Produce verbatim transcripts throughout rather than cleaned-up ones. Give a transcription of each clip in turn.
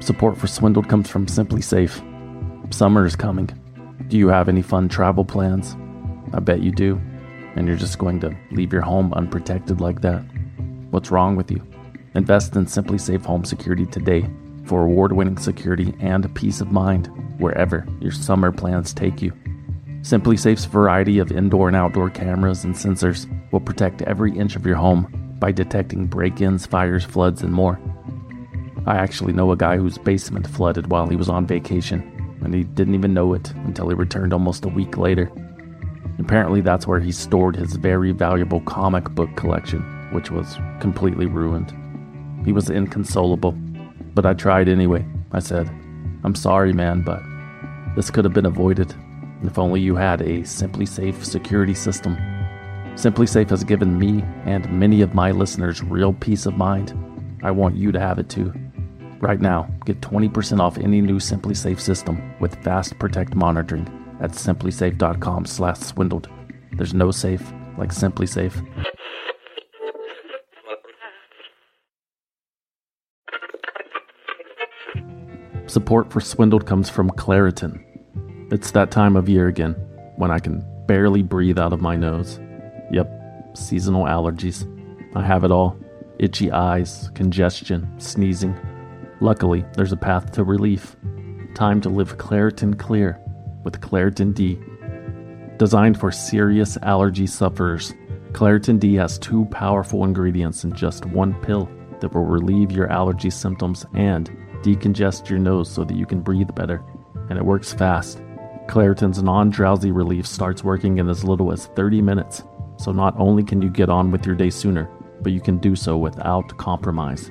Support for Swindled comes from SimpliSafe. Summer is coming. Do you have any fun travel plans? I bet you do. And you're just going to leave your home unprotected like that. What's wrong with you? Invest in SimpliSafe Home Security today for award-winning security and peace of mind wherever your summer plans take you. SimpliSafe's variety of indoor and outdoor cameras and sensors will protect every inch of your home by detecting break-ins, fires, floods, and more. I actually know a guy whose basement flooded while he was on vacation, and he didn't even know it until he returned almost a week later. Apparently, that's where he stored his very valuable comic book collection, which was completely ruined. He was inconsolable, but I tried anyway. I said, "I'm sorry, man, but this could have been avoided if only you had a SimpliSafe security system." SimpliSafe has given me and many of my listeners real peace of mind. I want you to have it too. Right now, get twenty percent off any new SimpliSafe system with Fast Protect monitoring at simplisafe dot com slash swindled. There's no safe like SimpliSafe. Support for Swindled comes from Claritin. It's that time of year again when I can barely breathe out of my nose. Yep, seasonal allergies. I have it all. Itchy eyes, congestion, sneezing. Luckily, there's a path to relief. Time to live Claritin Clear with Claritin D. Designed for serious allergy sufferers, Claritin D has two powerful ingredients in just one pill that will relieve your allergy symptoms and decongest your nose so that you can breathe better. And it works fast. Claritin's non-drowsy relief starts working in as little as thirty minutes, so not only can you get on with your day sooner, but you can do so without compromise.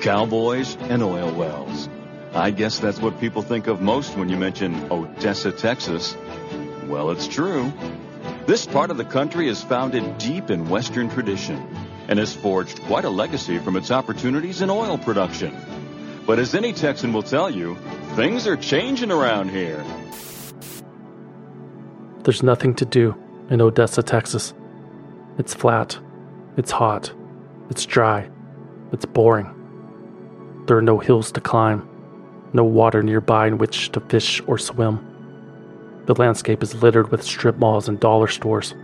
Cowboys and oil wells. I guess that's what people think of most when you mention Odessa, Texas. Well, it's true. This part of the country is founded deep in Western tradition and has forged quite a legacy from its opportunities in oil production. But as any Texan will tell you, things are changing around here. There's nothing to do in Odessa, Texas. It's flat. It's hot. It's dry. It's boring. There are no hills to climb, no water nearby in which to fish or swim. The landscape is littered with strip malls and dollar stores.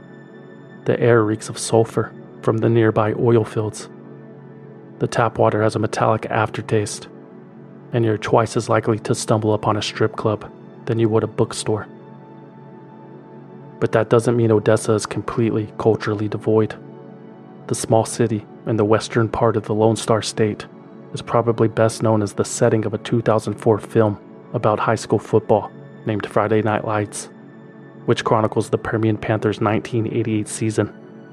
The air reeks of sulfur from the nearby oil fields. The tap water has a metallic aftertaste, and you're twice as likely to stumble upon a strip club than you would a bookstore. But that doesn't mean Odessa is completely culturally devoid. The small city in the western part of the Lone Star State is probably best known as the setting of a two thousand four film about high school football named Friday Night Lights, which chronicles the Permian Panthers' nineteen eighty-eight season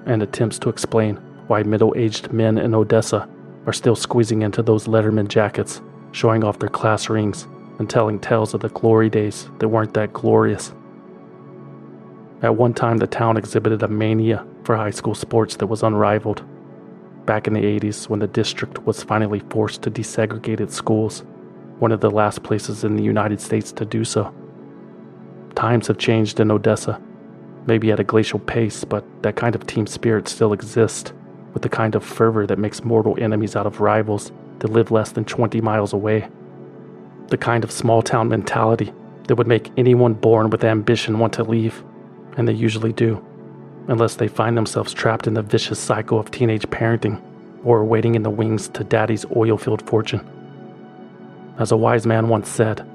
and attempts to explain why middle-aged men in Odessa are still squeezing into those Letterman jackets, showing off their class rings and telling tales of the glory days that weren't that glorious. At one time, the town exhibited a mania for high school sports that was unrivaled. Back in the eighties, when the district was finally forced to desegregate its schools, one of the last places in the United States to do so. Times have changed in Odessa, maybe at a glacial pace, but that kind of team spirit still exists, with the kind of fervor that makes mortal enemies out of rivals that live less than twenty miles away. The kind of small-town mentality that would make anyone born with ambition want to leave, and they usually do, unless they find themselves trapped in the vicious cycle of teenage parenting or waiting in the wings to daddy's oil field fortune. As a wise man once said,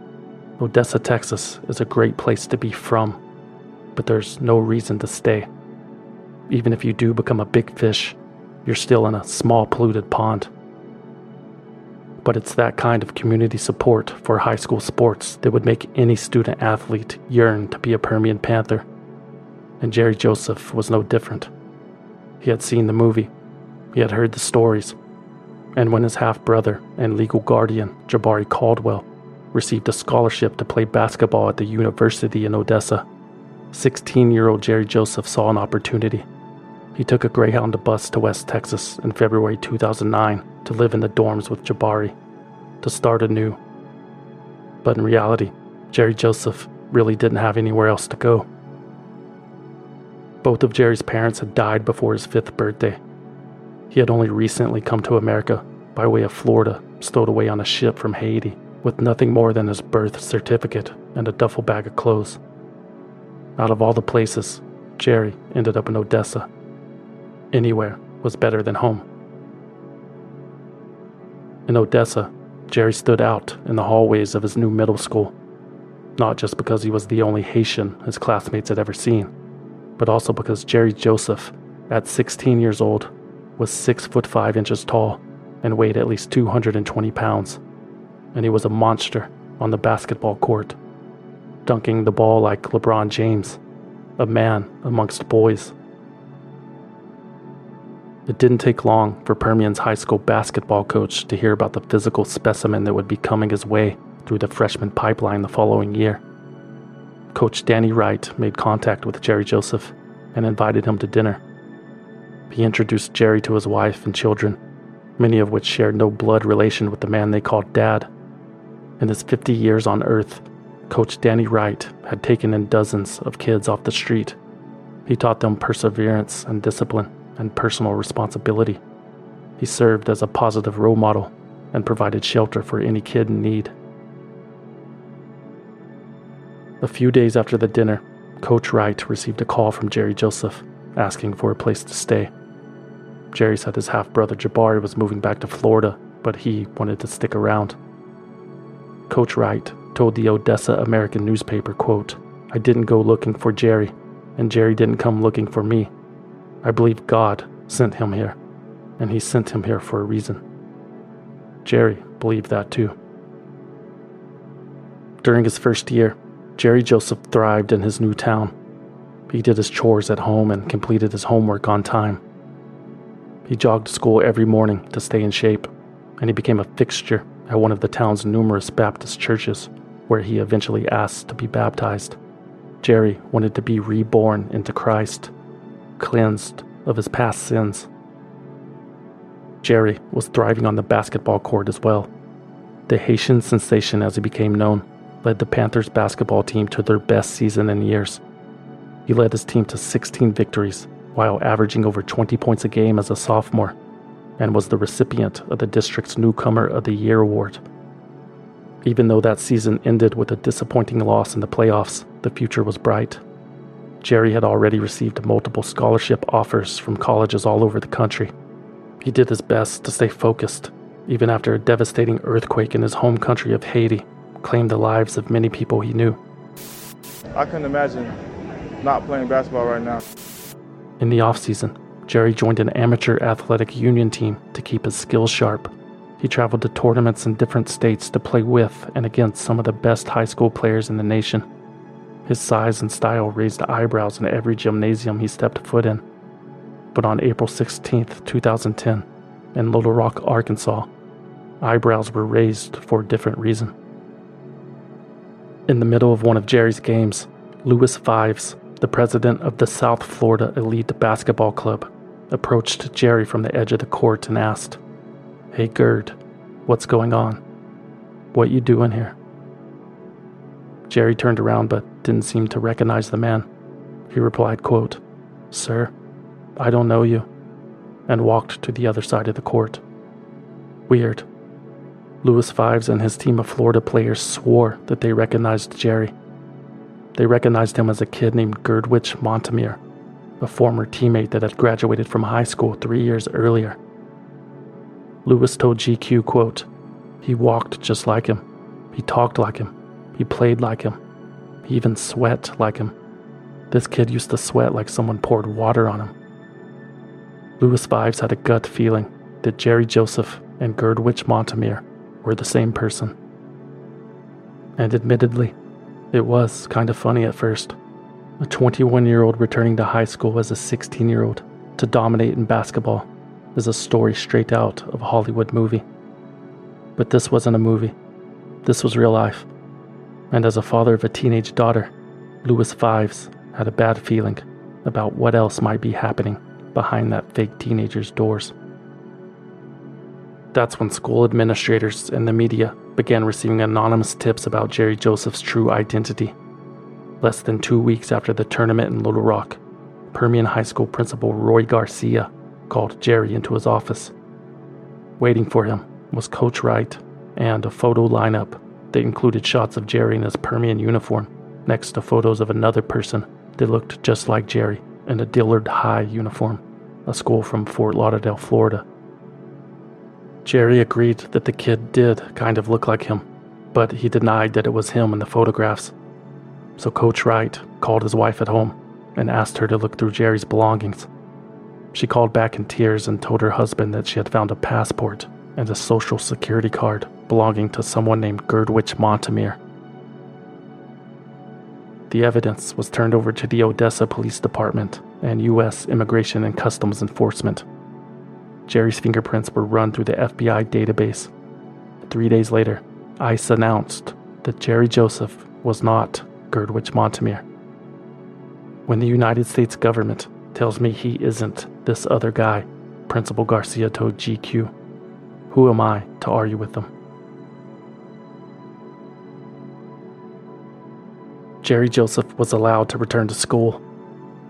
Odessa, Texas is a great place to be from, but there's no reason to stay. Even if you do become a big fish, you're still in a small polluted pond. But it's that kind of community support for high school sports that would make any student athlete yearn to be a Permian Panther. And Jerry Joseph was no different. He had seen the movie. He had heard the stories. and when his half-brother and legal guardian, Jabari Caldwell, received a scholarship to play basketball at the university in Odessa, sixteen-year-old Jerry Joseph saw an opportunity. He took a Greyhound bus to West Texas in February two thousand nine to live in the dorms with Jabari, to start anew. But in reality, Jerry Joseph really didn't have anywhere else to go. Both of Jerry's parents had died before his fifth birthday. He had only recently come to America by way of Florida, stowed away on a ship from Haiti, with nothing more than his birth certificate and a duffel bag of clothes. Out of all the places, Jerry ended up in Odessa. Anywhere was better than home. In Odessa, Jerry stood out in the hallways of his new middle school, not just because he was the only Haitian his classmates had ever seen, but also because Jerry Joseph, at sixteen years old, was six foot five inches tall and weighed at least two hundred twenty pounds, and he was a monster on the basketball court, dunking the ball like LeBron James, a man amongst boys. It didn't take long for Permian's high school basketball coach to hear about the physical specimen that would be coming his way through the freshman pipeline the following year. Coach Danny Wright made contact with Jerry Joseph and invited him to dinner. He introduced Jerry to his wife and children, many of which shared no blood relation with the man they called Dad. In his fifty years on Earth, Coach Danny Wright had taken in dozens of kids off the street. He taught them perseverance and discipline and personal responsibility. He served as a positive role model and provided shelter for any kid in need. A few days after the dinner, Coach Wright received a call from Jerry Joseph asking for a place to stay. Jerry said his half-brother Jabari was moving back to Florida, but he wanted to stick around. Coach Wright told the Odessa American newspaper, quote, "I didn't go looking for Jerry, and Jerry didn't come looking for me. I believe God sent him here, and he sent him here for a reason." Jerry believed that too. During his first year, Jerry Joseph thrived in his new town. He did his chores at home and completed his homework on time. He jogged to school every morning to stay in shape, and he became a fixture at one of the town's numerous Baptist churches, where he eventually asked to be baptized. Jerry wanted to be reborn into Christ, cleansed of his past sins. Jerry was thriving on the basketball court as well. The Haitian sensation, as he became known, led the Panthers basketball team to their best season in years. He led his team to sixteen victories while averaging over twenty points a game as a sophomore, and was the recipient of the district's Newcomer of the Year award. Even though that season ended with a disappointing loss in the playoffs, the future was bright. Jerry had already received multiple scholarship offers from colleges all over the country. He did his best to stay focused, even after a devastating earthquake in his home country of Haiti claimed the lives of many people he knew. I couldn't imagine not playing basketball right now. In the offseason, Jerry joined an amateur athletic union team to keep his skills sharp. He traveled to tournaments in different states to play with and against some of the best high school players in the nation. His size and style raised eyebrows in every gymnasium he stepped foot in. But on April sixteenth, two thousand ten, in Little Rock, Arkansas, eyebrows were raised for a different reason. In the middle of one of Jerry's games, Louis Vives, the president of the South Florida Elite Basketball Club, approached Jerry from the edge of the court and asked, "Hey, Gerd, what's going on? What you doing here?" Jerry turned around but didn't seem to recognize the man. He replied, quote, "Sir, I don't know you," and walked to the other side of the court. Weird. Louis Vives and his team of Florida players swore that they recognized Jerry. They recognized him as a kid named Guerdwich Montimer, a former teammate that had graduated from high school three years earlier. Louis told G Q, quote, "He walked just like him. He talked like him. He played like him. He even sweat like him. This kid used to sweat like someone poured water on him." Louis Vives had a gut feeling that Jerry Joseph and Guerdwich Montimer were the same person. And admittedly, it was kind of funny at first. A twenty-one-year-old returning to high school as a sixteen-year-old to dominate in basketball, is a story straight out of a Hollywood movie. But this wasn't a movie. This was real life. And as a father of a teenage daughter, Louis Vives had a bad feeling about what else might be happening behind that fake teenager's doors. That's when school administrators and the media began receiving anonymous tips about Jerry Joseph's true identity. Less than two weeks after the tournament in Little Rock, Permian High School Principal Roy Garcia called Jerry into his office. Waiting for him was Coach Wright and a photo lineup that included shots of Jerry in his Permian uniform next to photos of another person that looked just like Jerry in a Dillard High uniform, a school from Fort Lauderdale, Florida. Jerry agreed that the kid did kind of look like him, but he denied that it was him in the photographs. So Coach Wright called his wife at home and asked her to look through Jerry's belongings. She called back in tears and told her husband that she had found a passport and a social security card belonging to someone named Guerdwich Montimer. The evidence was turned over to the Odessa Police Department and U S Immigration and Customs Enforcement. Jerry's fingerprints were run through the F B I database. Three days later, ICE announced that Jerry Joseph was not Guerdwich Montimer. When the United States government tells me he isn't this other guy, Principal Garcia told G Q, who am I to argue with them? Jerry Joseph was allowed to return to school.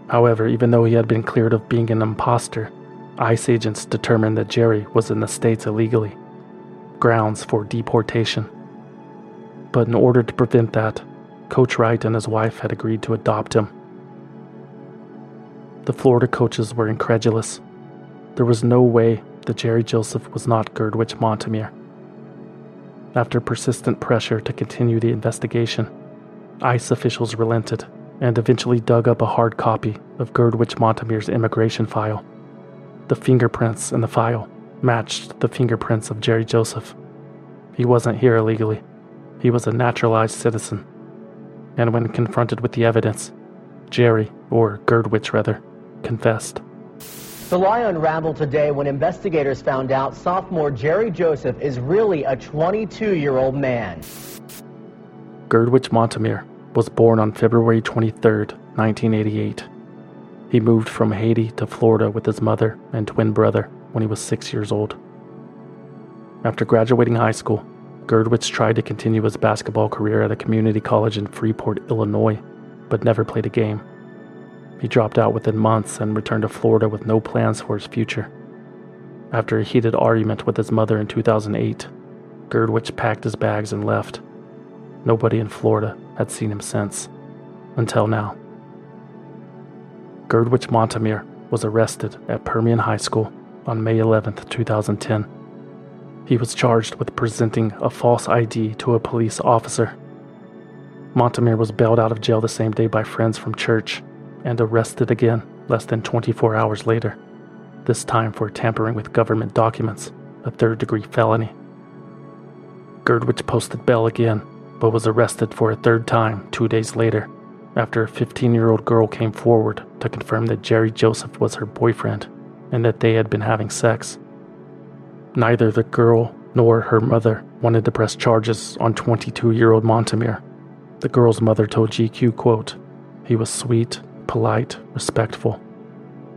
However, even though he had been cleared of being an imposter, ICE agents determined that Jerry was in the States illegally, grounds for deportation. But in order to prevent that, Coach Wright and his wife had agreed to adopt him. The Florida coaches were incredulous. There was no way that Jerry Joseph was not Guerdwich Montimer. After persistent pressure to continue the investigation, ICE officials relented and eventually dug up a hard copy of Guerdwich Montimer's immigration file. The fingerprints in the file matched the fingerprints of Jerry Joseph. He wasn't here illegally. He was a naturalized citizen. And when confronted with the evidence, Jerry, or Guerdwich rather, confessed. The lie unraveled today when investigators found out sophomore Jerry Joseph is really a twenty-two-year-old man. Guerdwich Montimer was born on February twenty-third, nineteen eighty-eight. He moved from Haiti to Florida with his mother and twin brother when he was six years old. After graduating high school, Guerdwich tried to continue his basketball career at a community college in Freeport, Illinois, but never played a game. He dropped out within months and returned to Florida with no plans for his future. After a heated argument with his mother in two thousand eight, Guerdwich packed his bags and left. Nobody in Florida had seen him since, until now. Guerdwich Montimer was arrested at Permian High School on May eleventh, two thousand ten. He was charged with presenting a false I D to a police officer. Montimer was bailed out of jail the same day by friends from church and arrested again less than twenty-four hours later, this time for tampering with government documents, a third-degree felony. Guerdwich posted bail again, but was arrested for a third time two days later, after a fifteen-year-old girl came forward to confirm that Jerry Joseph was her boyfriend and that they had been having sex. Neither the girl nor her mother wanted to press charges on twenty-two-year-old Montimer. The girl's mother told G Q, quote, he was sweet, polite, respectful.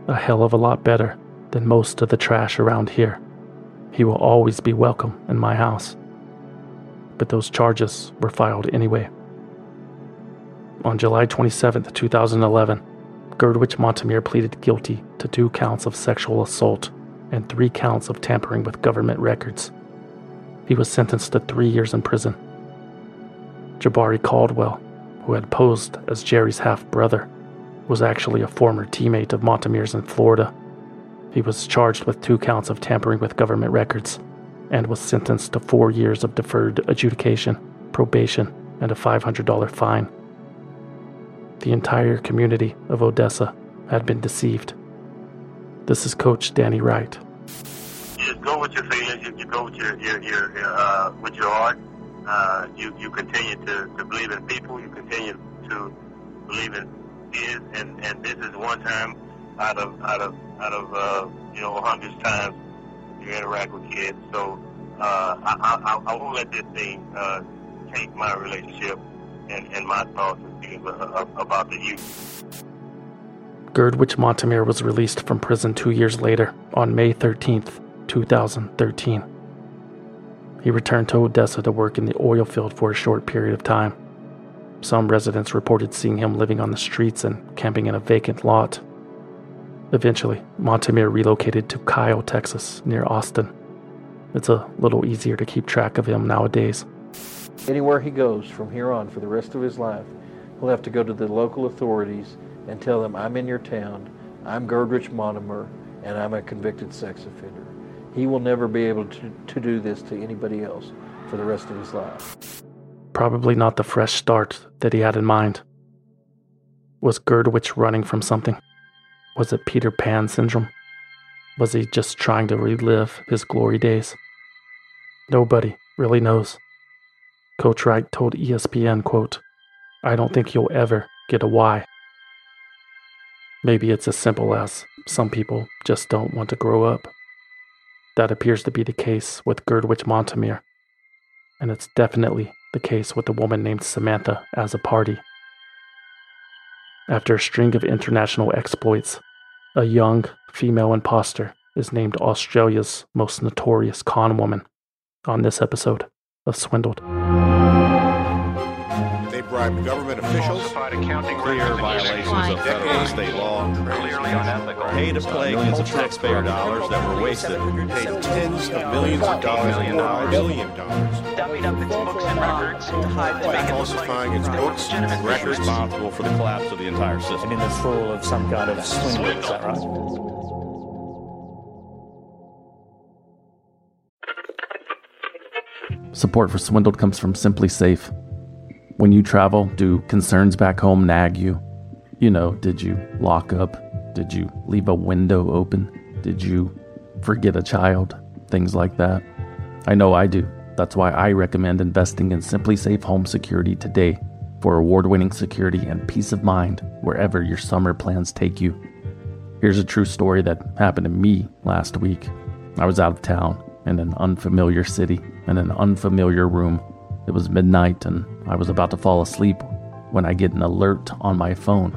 A hell of a lot better than most of the trash around here. He will always be welcome in my house. But those charges were filed anyway. On July twenty-seventh, two thousand eleven, Guerdwich Montimer pleaded guilty to two counts of sexual assault and three counts of tampering with government records. He was sentenced to three years in prison. Jabari Caldwell, who had posed as Jerry's half-brother, was actually a former teammate of Montimer's in Florida. He was charged with two counts of tampering with government records and was sentenced to four years of deferred adjudication, probation, and a five hundred dollars fine. The entire community of Odessa had been deceived. This is Coach Danny Wright. You just go with your feelings. You, you go with your, your, your uh, with your heart. Uh, you you continue to, to believe in people. You continue to believe in kids. And, and this is one time out of out of out of, uh, you know, a hundred times you interact with kids. So uh, I, I, I won't let this thing uh, take my relationship and, and my thoughts and things about the youth. Guerdwich Montimer was released from prison two years later, on May thirteenth, two thousand thirteen. He returned to Odessa to work in the oil field for a short period of time. Some residents reported seeing him living on the streets and camping in a vacant lot. Eventually, Montimer relocated to Kyle, Texas, near Austin. It's a little easier to keep track of him nowadays. Anywhere he goes from here on for the rest of his life, he'll have to go to the local authorities and tell them, I'm in your town, I'm Guerdwich Montimer, and I'm a convicted sex offender. He will never be able to, to do this to anybody else for the rest of his life. Probably not the fresh start that he had in mind. Was Guerdwich running from something? Was it Peter Pan syndrome? Was he just trying to relive his glory days? Nobody really knows. Coach Wright told E S P N, quote, I don't think you'll ever get a why. Maybe it's as simple as some people just don't want to grow up. That appears to be the case with Guerdwich Montimer. And it's definitely the case with a woman named Samantha Azzopardi. After a string of international exploits, a young female imposter is named Australia's most notorious con woman on this episode of Swindled. Bribed government officials, clear violations of federal and state law, pay to play millions of taxpayer dollars that were wasted, paid tens of millions of dollars, billion dollars, dummied up its books and records to hide the by falsifying its books and records responsible for the collapse of the entire system. In the fall of some kind of swindle, is that right? Support for Swindled comes from SimpliSafe. When you travel, do concerns back home nag you? You know, did you lock up? Did you leave a window open? Did you forget a child? Things like that. I know I do. That's why I recommend investing in SimpliSafe Home Security today for award-winning security and peace of mind wherever your summer plans take you. Here's a true story that happened to me last week. I was out of town in an unfamiliar city in an unfamiliar room. It was midnight and I was about to fall asleep when I get an alert on my phone.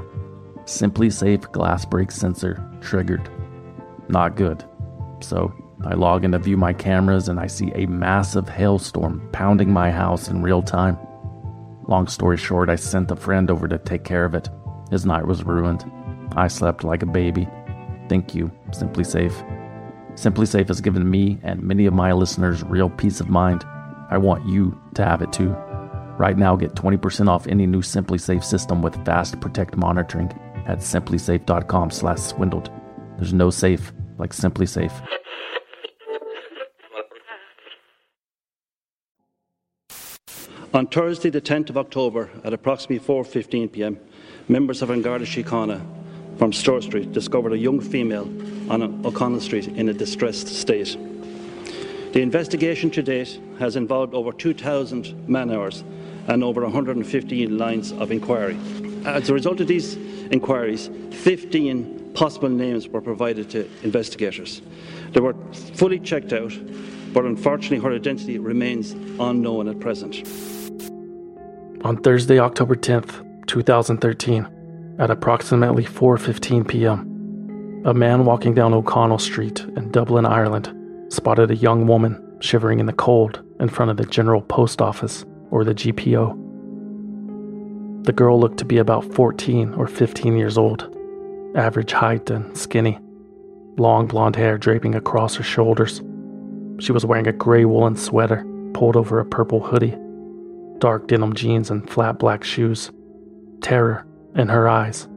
SimpliSafe glass break sensor triggered. Not good. So I log in to view my cameras and I see a massive hailstorm pounding my house in real time. Long story short, I sent a friend over to take care of it. His night was ruined. I slept like a baby. Thank you, SimpliSafe. SimpliSafe has given me and many of my listeners real peace of mind. I want you to have it too. Right now, get twenty percent off any new SimpliSafe system with Fast Protect monitoring at SimpliSafe.com slash swindled. There's no safe like SimpliSafe. On Thursday, the tenth of October, at approximately four fifteen p.m., members of An Garda Síochána from Store Street discovered a young female on O'Connell Street in a distressed state. The investigation to date has involved over two thousand man-hours and over one hundred fifteen lines of inquiry. As a result of these inquiries, fifteen possible names were provided to investigators. They were fully checked out, but unfortunately her identity remains unknown at present. On Thursday, October tenth, twenty thirteen, at approximately four fifteen p.m., a man walking down O'Connell Street in Dublin, Ireland, spotted a young woman shivering in the cold in front of the General Post Office, or the G P O. The girl looked to be about fourteen or fifteen years old, average height and skinny, long blonde hair draping across her shoulders. She was wearing a gray woolen sweater pulled over a purple hoodie, dark denim jeans and flat black shoes, terror in her eyes.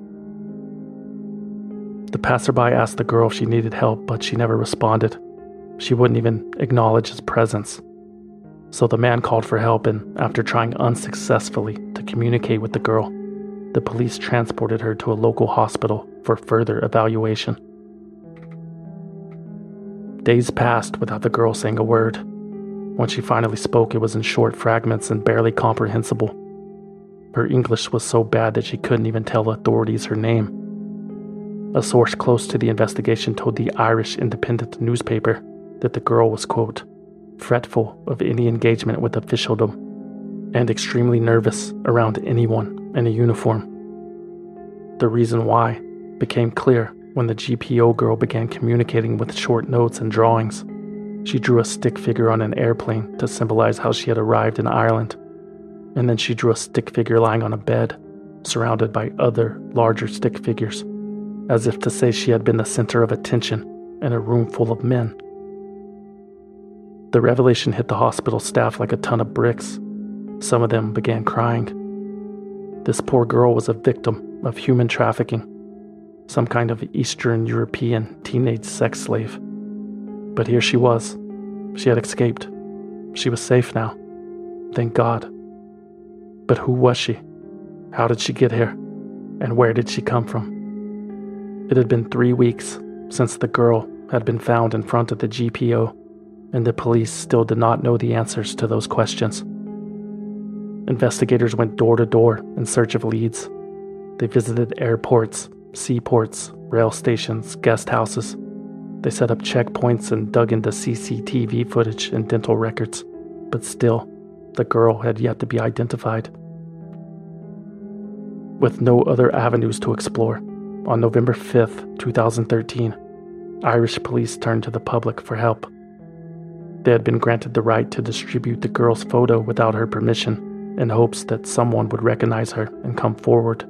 The passerby asked the girl if she needed help, but she never responded. She wouldn't even acknowledge his presence. So the man called for help, and after trying unsuccessfully to communicate with the girl, the police transported her to a local hospital for further evaluation. Days passed without the girl saying a word. When she finally spoke, it was in short fragments and barely comprehensible. Her English was so bad that she couldn't even tell authorities her name. A source close to the investigation told the Irish Independent newspaper that the girl was, quote, fretful of any engagement with officialdom and extremely nervous around anyone in a uniform. The reason why became clear when the G P O girl began communicating with short notes and drawings. She drew a stick figure on an airplane to symbolize how she had arrived in Ireland, and then she drew a stick figure lying on a bed, surrounded by other, larger stick figures, as if to say she had been the center of attention in a room full of men. The revelation hit the hospital staff like a ton of bricks. Some of them began crying. This poor girl was a victim of human trafficking, some kind of Eastern European teenage sex slave. But here she was. She had escaped. She was safe now. Thank God. But who was she? How did she get here? And where did she come from? It had been three weeks since the girl had been found in front of the G P O, and the police still did not know the answers to those questions. Investigators went door to door in search of leads. They visited airports, seaports, rail stations, guest houses. They set up checkpoints and dug into C C T V footage and dental records, but still, the girl had yet to be identified. With no other avenues to explore, on November fifth, twenty thirteen, Irish police turned to the public for help. They had been granted the right to distribute the girl's photo without her permission in hopes that someone would recognize her and come forward.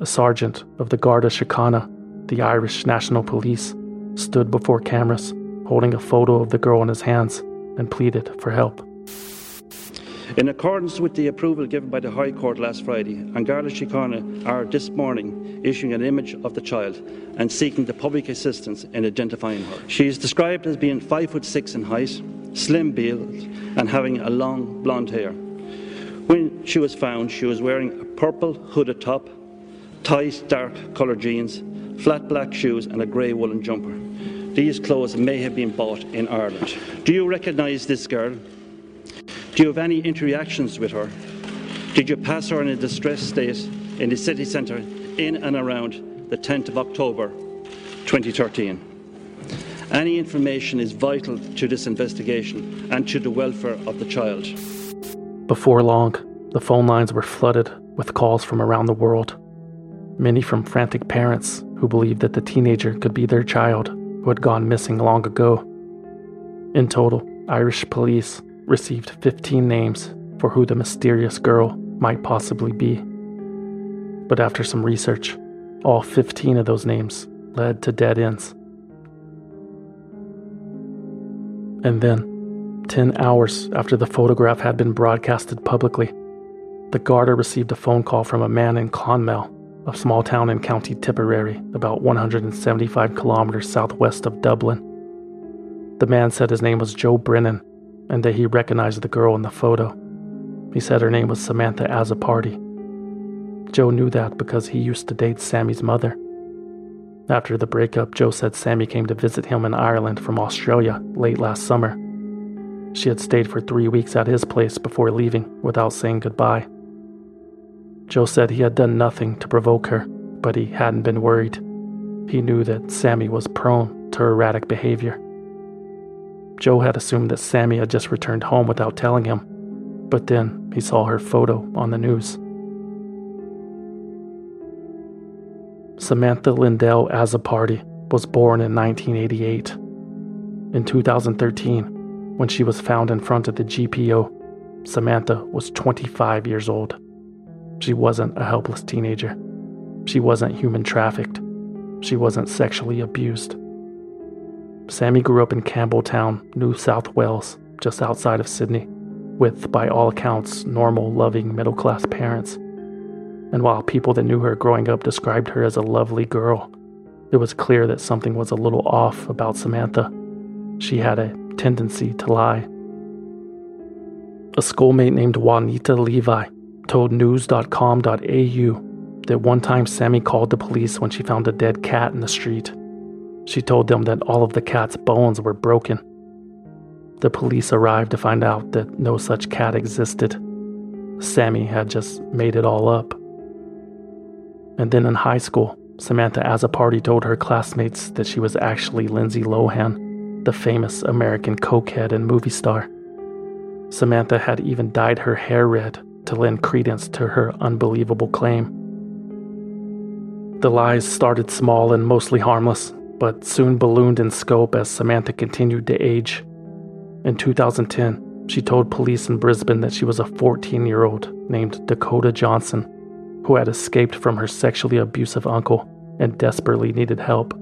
A sergeant of the Garda Síochána, the Irish National Police, stood before cameras, holding a photo of the girl in his hands, and pleaded for help. In accordance with the approval given by the High Court last Friday, An Garda Síochána are this morning issuing an image of the child and seeking the public assistance in identifying her. She is described as being five foot six in height, slim build, and having a long blonde hair. When she was found, she was wearing a purple hooded top, tight dark coloured jeans, flat black shoes and a grey woolen jumper. These clothes may have been bought in Ireland. Do you recognise this girl? Do you have any interactions with her? Did you pass her in a distressed state in the city centre in and around the tenth of October twenty thirteen? Any information is vital to this investigation and to the welfare of the child. Before long, the phone lines were flooded with calls from around the world, many from frantic parents who believed that the teenager could be their child who had gone missing long ago. In total, Irish police received fifteen names for who the mysterious girl might possibly be. But after some research, all fifteen of those names led to dead ends. And then, ten hours after the photograph had been broadcasted publicly, the Garda received a phone call from a man in Clonmel, a small town in County Tipperary, about one hundred seventy-five kilometers southwest of Dublin. The man said his name was Joe Brennan and that he recognized the girl in the photo. He said her name was Samantha Azzopardi. Joe knew that because he used to date Sammy's mother. After the breakup, Joe said Sammy came to visit him in Ireland from Australia late last summer. She had stayed for three weeks at his place before leaving without saying goodbye. Joe said he had done nothing to provoke her, but he hadn't been worried. He knew that Sammy was prone to erratic behavior. Joe had assumed that Sammy had just returned home without telling him, but then he saw her photo on the news. Samantha Lindell Azzopardi was born in nineteen eighty-eight. In two thousand thirteen, when she was found in front of the G P O, Samantha was twenty-five years old. She wasn't a helpless teenager. She wasn't human trafficked. She wasn't sexually abused. Sammy grew up in Campbelltown, New South Wales, just outside of Sydney, with, by all accounts, normal, loving, middle-class parents. And while people that knew her growing up described her as a lovely girl, it was clear that something was a little off about Samantha. She had a tendency to lie. A schoolmate named Juanita Levi told news dot com dot a u that one time Sammy called the police when she found a dead cat in the street. She told them that all of the cat's bones were broken. The police arrived to find out that no such cat existed. Sammy had just made it all up. And then in high school, Samantha Azzopardi told her classmates that she was actually Lindsay Lohan, the famous American cokehead and movie star. Samantha had even dyed her hair red to lend credence to her unbelievable claim. The lies started small and mostly harmless, but soon ballooned in scope as Samantha continued to age. In two thousand ten, she told police in Brisbane that she was a fourteen-year-old named Dakota Johnson, who had escaped from her sexually abusive uncle and desperately needed help.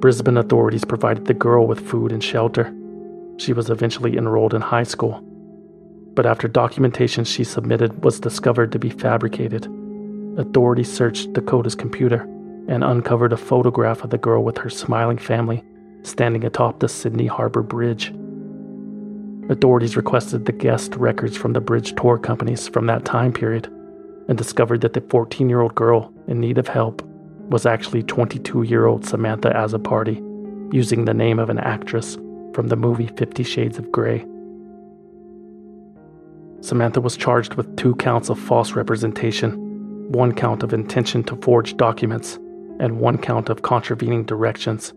Brisbane authorities provided the girl with food and shelter. She was eventually enrolled in high school, but after documentation she submitted was discovered to be fabricated, authorities searched Dakota's computer and uncovered a photograph of the girl with her smiling family standing atop the Sydney Harbour Bridge. Authorities requested the guest records from the bridge tour companies from that time period and discovered that the fourteen-year-old girl in need of help was actually twenty-two-year-old Samantha Azzopardi, using the name of an actress from the movie Fifty Shades of Grey. Samantha was charged with two counts of false representation, one count of intention to forge documents, and one count of contravening directions.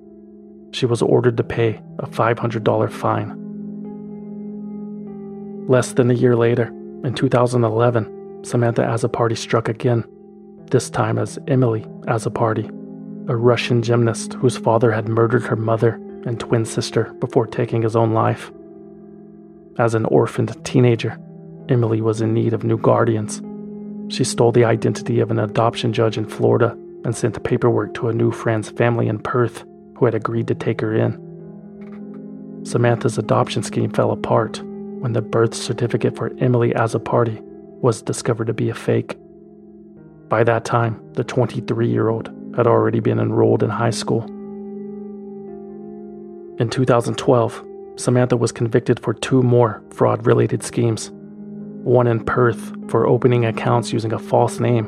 She was ordered to pay a five hundred dollars fine. Less than a year later, in two thousand eleven, Samantha Azzopardi struck again, this time as Emily Azzopardi, a Russian gymnast whose father had murdered her mother and twin sister before taking his own life. As an orphaned teenager, Emily was in need of new guardians. She stole the identity of an adoption judge in Florida and sent the paperwork to a new friend's family in Perth who had agreed to take her in. Samantha's adoption scheme fell apart when the birth certificate for Emily Azzopardi was discovered to be a fake. By that time, the twenty-three-year-old had already been enrolled in high school. In two thousand twelve, Samantha was convicted for two more fraud-related schemes, one in Perth for opening accounts using a false name,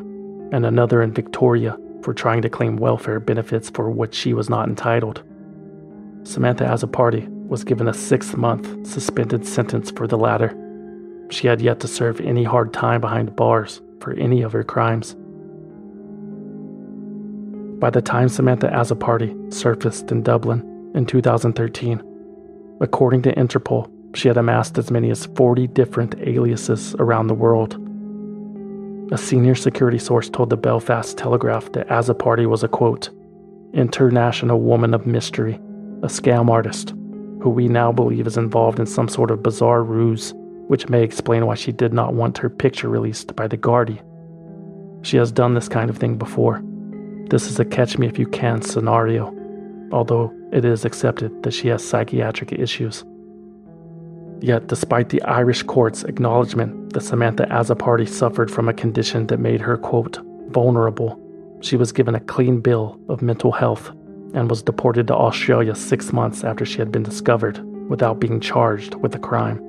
and another in Victoria for trying to claim welfare benefits for which she was not entitled. Samantha Azzopardi was given a six-month suspended sentence for the latter. She had yet to serve any hard time behind bars for any of her crimes. By the time Samantha Azzopardi surfaced in Dublin, in two thousand thirteen, according to Interpol, she had amassed as many as forty different aliases around the world. A senior security source told the Belfast Telegraph that Azzopardi was a, quote, international woman of mystery, a scam artist, who we now believe is involved in some sort of bizarre ruse, which may explain why she did not want her picture released by the Gardaí. She has done this kind of thing before. This is a catch-me-if-you-can scenario, although it is accepted that she has psychiatric issues. Yet, despite the Irish court's acknowledgement that Samantha Azzopardi suffered from a condition that made her, quote, vulnerable, she was given a clean bill of mental health and was deported to Australia six months after she had been discovered without being charged with a crime.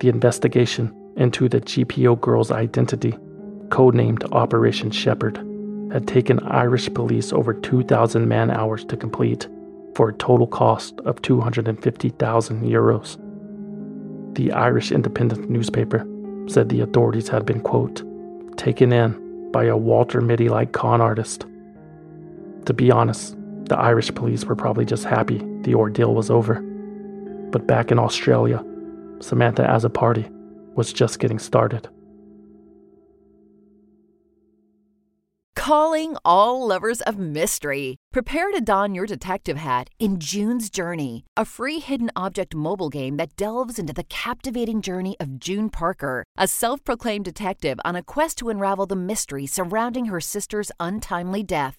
The investigation into the G P O girl's identity, codenamed Operation Shepherd, had taken Irish police over two thousand man-hours to complete, for a total cost of two hundred fifty thousand euros. The Irish Independent newspaper said the authorities had been, quote, taken in by a Walter Mitty-like con artist. To be honest, the Irish police were probably just happy the ordeal was over. But back in Australia, Samantha Azzopardi was just getting started. Calling all lovers of mystery. Prepare to don your detective hat in June's Journey, a free hidden object mobile game that delves into the captivating journey of June Parker, a self-proclaimed detective on a quest to unravel the mystery surrounding her sister's untimely death.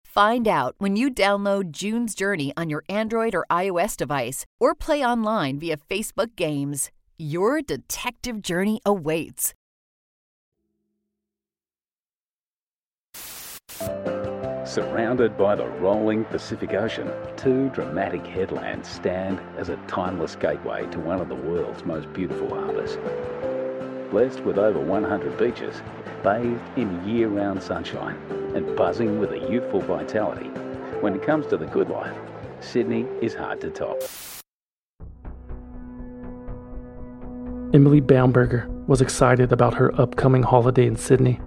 Find out when you download June's Journey on your Android or iOS device, or play online via Facebook Games. Your detective journey awaits. Surrounded by the rolling Pacific Ocean, two dramatic headlands stand as a timeless gateway to one of the world's most beautiful harbours. Blessed with over one hundred beaches, bathed in year-round sunshine and buzzing with a youthful vitality, when it comes to the good life, Sydney is hard to top. Emily Bamberger was excited about her upcoming holiday in Sydney.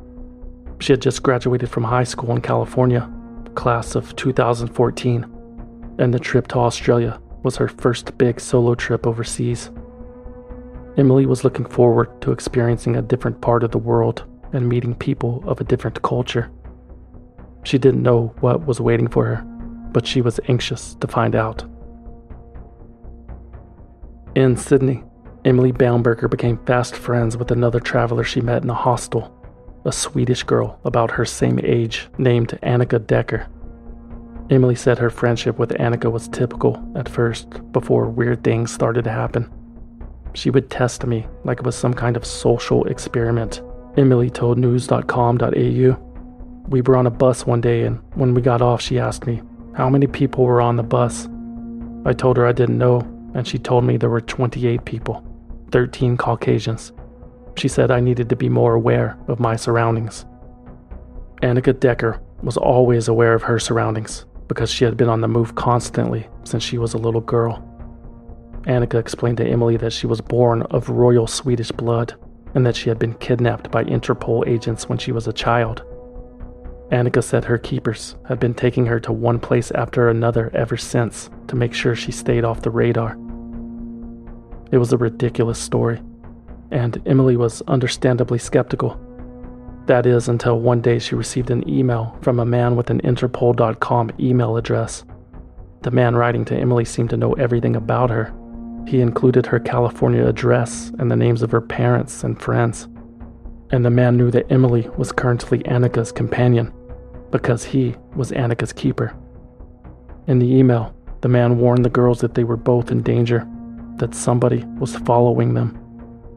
She had just graduated from high school in California, class of two thousand fourteen, and the trip to Australia was her first big solo trip overseas. Emily was looking forward to experiencing a different part of the world and meeting people of a different culture. She didn't know what was waiting for her, but she was anxious to find out. In Sydney, Emily Bamberger became fast friends with another traveler she met in a hostel, a Swedish girl about her same age named Annika Decker. Emily said her friendship with Annika was typical at first before weird things started to happen. She would test me like it was some kind of social experiment, Emily told news dot com dot a u. We were on a bus one day, and when we got off she asked me how many people were on the bus. I told her I didn't know, and she told me there were twenty-eight people, thirteen Caucasians. She said I needed to be more aware of my surroundings. Annika Decker was always aware of her surroundings because she had been on the move constantly since she was a little girl. Annika explained to Emily that she was born of royal Swedish blood and that she had been kidnapped by Interpol agents when she was a child. Annika said her keepers had been taking her to one place after another ever since to make sure she stayed off the radar. It was a ridiculous story, and Emily was understandably skeptical. That is, until one day she received an email from a man with an Interpol dot com email address. The man writing to Emily seemed to know everything about her. He included her California address and the names of her parents and friends. And the man knew that Emily was currently Annika's companion, because he was Annika's keeper. In the email, the man warned the girls that they were both in danger, that somebody was following them,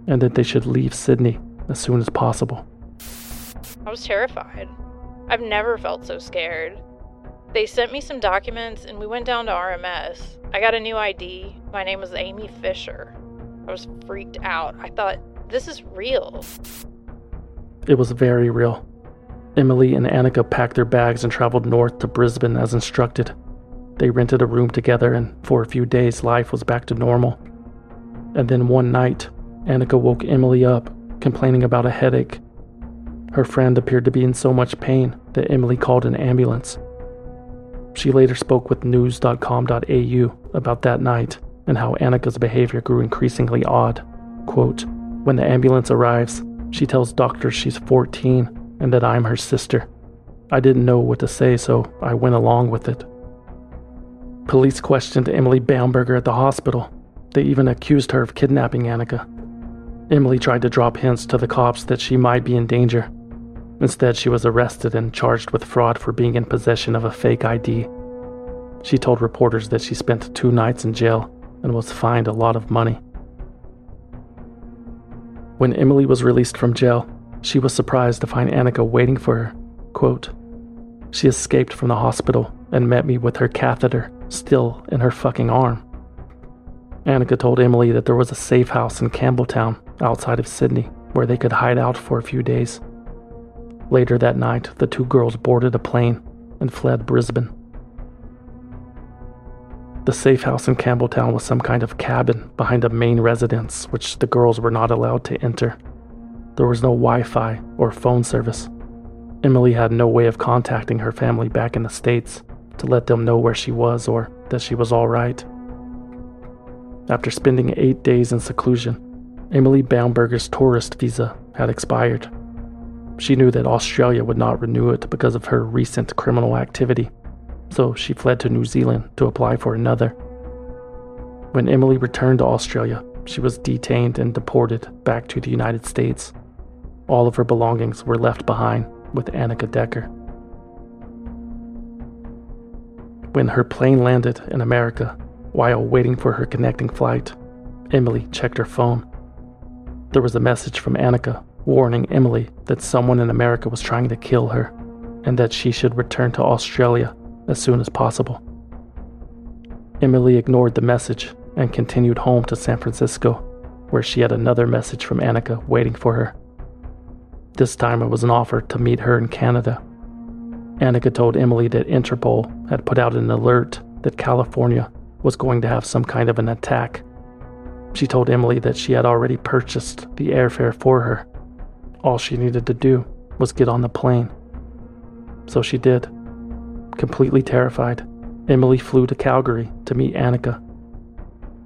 and that they should leave Sydney as soon as possible. I was terrified. I've never felt so scared. They sent me some documents and we went down to R M S. I got a new I D. My name was Amy Fisher. I was freaked out. I thought, this is real. It was very real. Emily and Annika packed their bags and traveled north to Brisbane as instructed. They rented a room together, and for a few days life was back to normal. And then one night, Annika woke Emily up, complaining about a headache. Her friend appeared to be in so much pain that Emily called an ambulance. She later spoke with news dot com dot a u about that night and how Annika's behavior grew increasingly odd. Quote, when the ambulance arrives, she tells doctors she's fourteen and that I'm her sister. I didn't know what to say, so I went along with it. Police questioned Emily Bamberger at the hospital. They even accused her of kidnapping Annika. Emily tried to drop hints to the cops that she might be in danger. Instead, she was arrested and charged with fraud for being in possession of a fake I D. She told reporters that she spent two nights in jail and was fined a lot of money. When Emily was released from jail, she was surprised to find Annika waiting for her. Quote, she escaped from the hospital and met me with her catheter still in her fucking arm. Annika told Emily that there was a safe house in Campbelltown outside of Sydney where they could hide out for a few days. Later that night, the two girls boarded a plane and fled Brisbane. The safe house in Campbelltown was some kind of cabin behind a main residence which the girls were not allowed to enter. There was no Wi-Fi or phone service. Emily had no way of contacting her family back in the States to let them know where she was or that she was all right. After spending eight days in seclusion, Emily Bamberger's tourist visa had expired. She knew that Australia would not renew it because of her recent criminal activity, so she fled to New Zealand to apply for another. When Emily returned to Australia, she was detained and deported back to the United States. All of her belongings were left behind with Annika Decker. When her plane landed in America, while waiting for her connecting flight, Emily checked her phone. There was a message from Annika warning Emily that someone in America was trying to kill her and that she should return to Australia as soon as possible. Emily ignored the message and continued home to San Francisco, where she had another message from Annika waiting for her. This time it was an offer to meet her in Canada. Annika told Emily that Interpol had put out an alert that California was going to have some kind of an attack. She told Emily that she had already purchased the airfare for her. All she needed to do was get on the plane. So she did. Completely terrified, Emily flew to Calgary to meet Annika.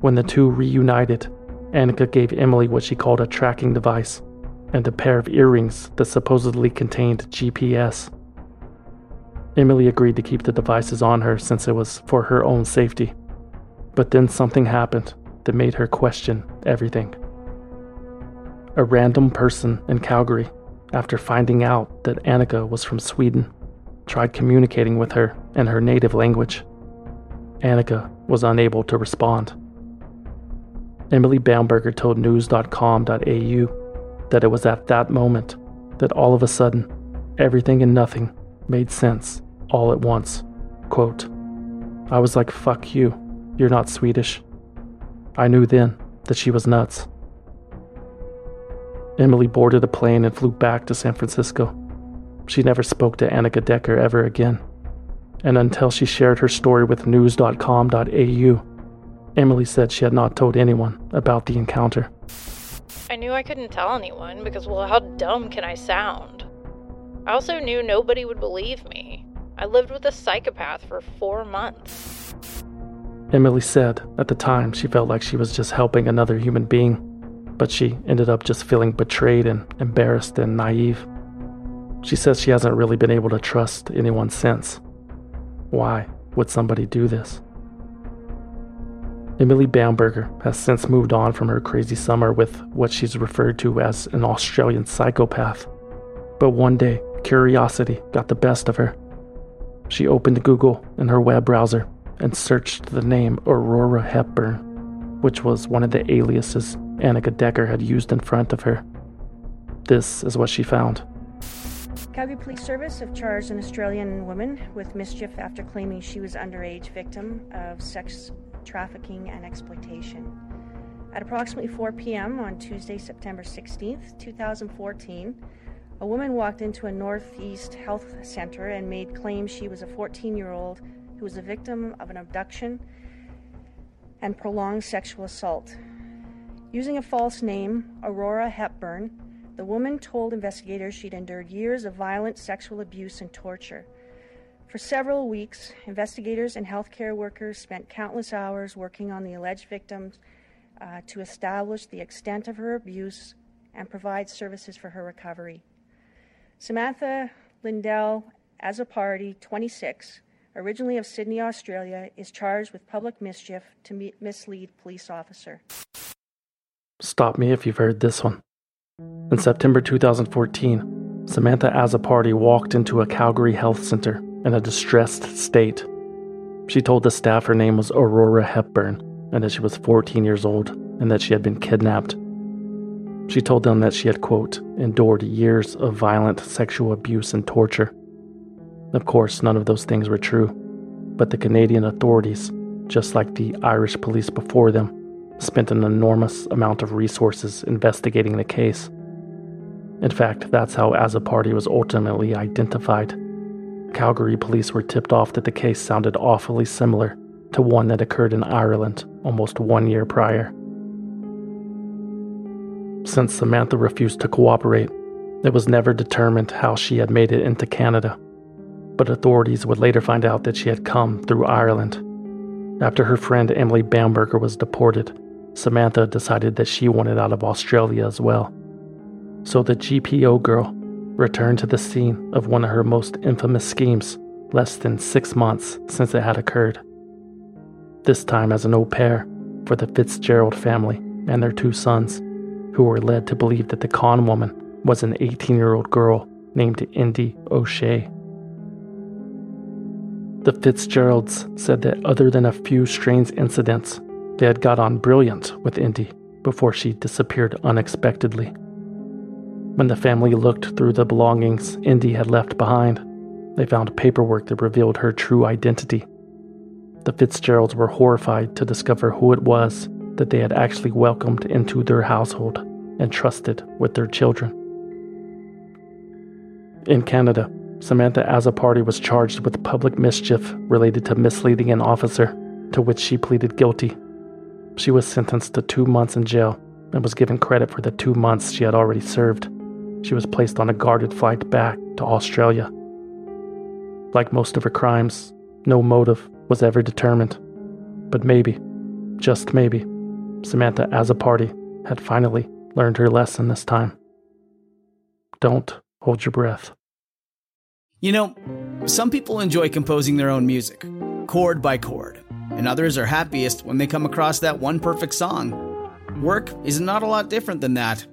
When the two reunited, Annika gave Emily what she called a tracking device and a pair of earrings that supposedly contained G P S. Emily agreed to keep the devices on her since it was for her own safety. But then something happened that made her question everything. A random person in Calgary, after finding out that Annika was from Sweden, tried communicating with her in her native language. Annika was unable to respond. Emily Bamberger told news dot com dot a u that it was at that moment that all of a sudden, everything and nothing made sense all at once. Quote, "I was like, fuck you, you're not Swedish. I knew then that she was nuts." Emily boarded a plane and flew back to San Francisco. She never spoke to Annika Decker ever again. And until she shared her story with news dot com dot a u, Emily said she had not told anyone about the encounter. "I knew I couldn't tell anyone because, well, how dumb can I sound? I also knew nobody would believe me. I lived with a psychopath for four months. Emily said at the time she felt like she was just helping another human being, but she ended up just feeling betrayed and embarrassed and naive. She says she hasn't really been able to trust anyone since. Why would somebody do this? Emily Bamberger has since moved on from her crazy summer with what she's referred to as an Australian psychopath. But one day, curiosity got the best of her. She opened Google in her web browser and searched the name Aurora Hepburn, which was one of the aliases Annika Decker had used in front of her. This is what she found. Calgary Police Service have charged an Australian woman with mischief after claiming she was underage victim of sex trafficking and exploitation. At approximately four p.m. on Tuesday, September sixteenth, twenty fourteen, a woman walked into a Northeast Health Center and made claims she was a fourteen-year-old who was a victim of an abduction and prolonged sexual assault. Using a false name, Aurora Hepburn, the woman told investigators she'd endured years of violent sexual abuse and torture. For several weeks, investigators and healthcare workers spent countless hours working on the alleged victims uh, to establish the extent of her abuse and provide services for her recovery. Samantha Lindell Azzopardi, twenty-six, originally of Sydney, Australia, is charged with public mischief to me- mislead police officer. Stop me if you've heard this one. In September twenty fourteen, Samantha Azzopardi walked into a Calgary health center in a distressed state. She told the staff her name was Aurora Hepburn and that she was fourteen years old and that she had been kidnapped. She told them that she had, quote, endured years of violent sexual abuse and torture. Of course, none of those things were true, but the Canadian authorities, just like the Irish police before them, spent an enormous amount of resources investigating the case. In fact, that's how Azzopardi was ultimately identified. Calgary police were tipped off that the case sounded awfully similar to one that occurred in Ireland almost one year prior. Since Samantha refused to cooperate, it was never determined how she had made it into Canada, but authorities would later find out that she had come through Ireland. After her friend Emily Bamberger was deported, Samantha decided that she wanted out of Australia as well. So the G P O girl returned to the scene of one of her most infamous schemes less than six months since it had occurred. This time as an au pair for the Fitzgerald family and their two sons, who were led to believe that the con woman was an eighteen-year-old girl named Indy O'Shea. The Fitzgeralds said that other than a few strange incidents, they had got on brilliant with Indy before she disappeared unexpectedly. When the family looked through the belongings Indy had left behind, They found paperwork that revealed her true identity. The Fitzgeralds were horrified to discover who it was that they had actually welcomed into their household and trusted with their children. In Canada, Samantha Azzopardi was charged with public mischief related to misleading an officer, to which she pleaded guilty. She was sentenced to two months in jail and was given credit for the two months she had already served. She was placed on a guarded flight back to Australia. Like most of her crimes, no motive was ever determined. But maybe, just maybe, Samantha Azzopardi had finally learned her lesson this time. Don't hold your breath. You know, some people enjoy composing their own music, chord by chord, and others are happiest when they come across that one perfect song. Work is not a lot different than that.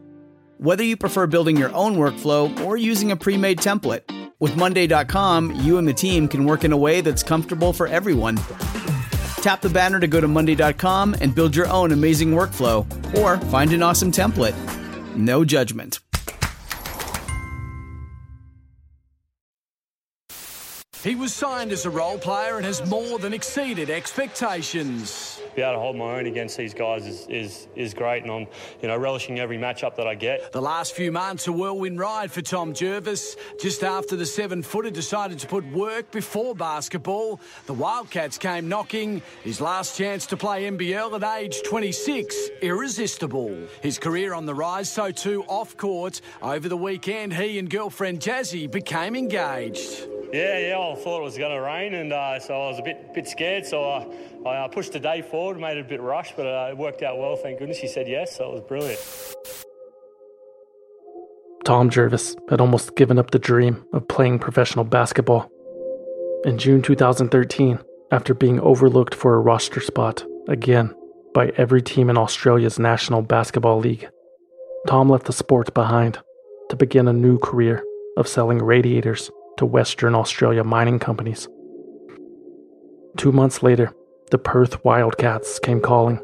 Whether you prefer building your own workflow or using a pre-made template, with Monday dot com, you and the team can work in a way that's comfortable for everyone. Tap the banner to go to Monday dot com and build your own amazing workflow, or find an awesome template. No judgment. He was signed as a role player and has more than exceeded expectations. Be able to hold my own against these guys is is, is great, and I'm you know relishing every matchup that I get. The last few months a whirlwind ride for Tom Jervis. Just after the seven-footer decided to put work before basketball, the Wildcats came knocking. His last chance to play N B L at age twenty-six, irresistible. His career on the rise, so too off court. Over the weekend, he and girlfriend Jazzy became engaged. Yeah, yeah, I thought it was going to rain, and uh, so I was a bit bit scared, so I, I pushed the day forward, made it a bit rushed, but uh, it worked out well, thank goodness. She said yes, so it was brilliant. Tom Jervis had almost given up the dream of playing professional basketball. In June twenty thirteen, after being overlooked for a roster spot, again, by every team in Australia's National Basketball League, Tom left the sport behind to begin a new career of selling radiators to Western Australia mining companies. Two months later, the Perth Wildcats came calling.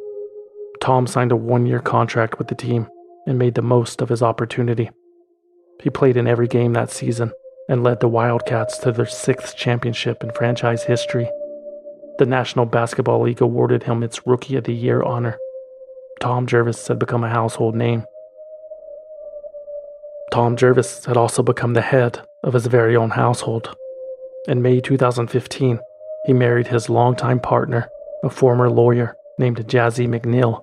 Tom signed a one-year contract with the team and made the most of his opportunity. He played in every game that season and led the Wildcats to their sixth championship in franchise history. The National Basketball League awarded him its Rookie of the Year honor. Tom Jervis had become a household name. Tom Jervis had also become the head of his very own household. In May twenty fifteen, he married his longtime partner, a former lawyer named Jazzy McNeil.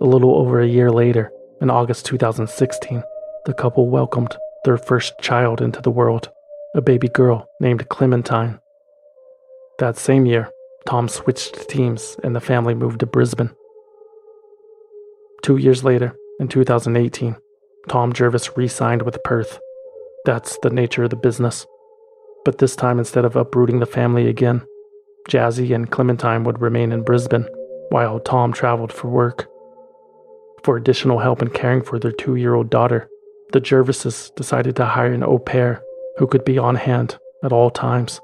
A little over a year later, in August twenty sixteen, the couple welcomed their first child into the world, a baby girl named Clementine. That same year, Tom switched teams and the family moved to Brisbane. Two years later, in two thousand eighteen, Tom Jervis re-signed with Perth. That's the nature of the business. But this time, instead of uprooting the family again, Jazzy and Clementine would remain in Brisbane while Tom traveled for work. For additional help in caring for their two-year-old daughter, the Jervises decided to hire an au pair who could be on hand at all times.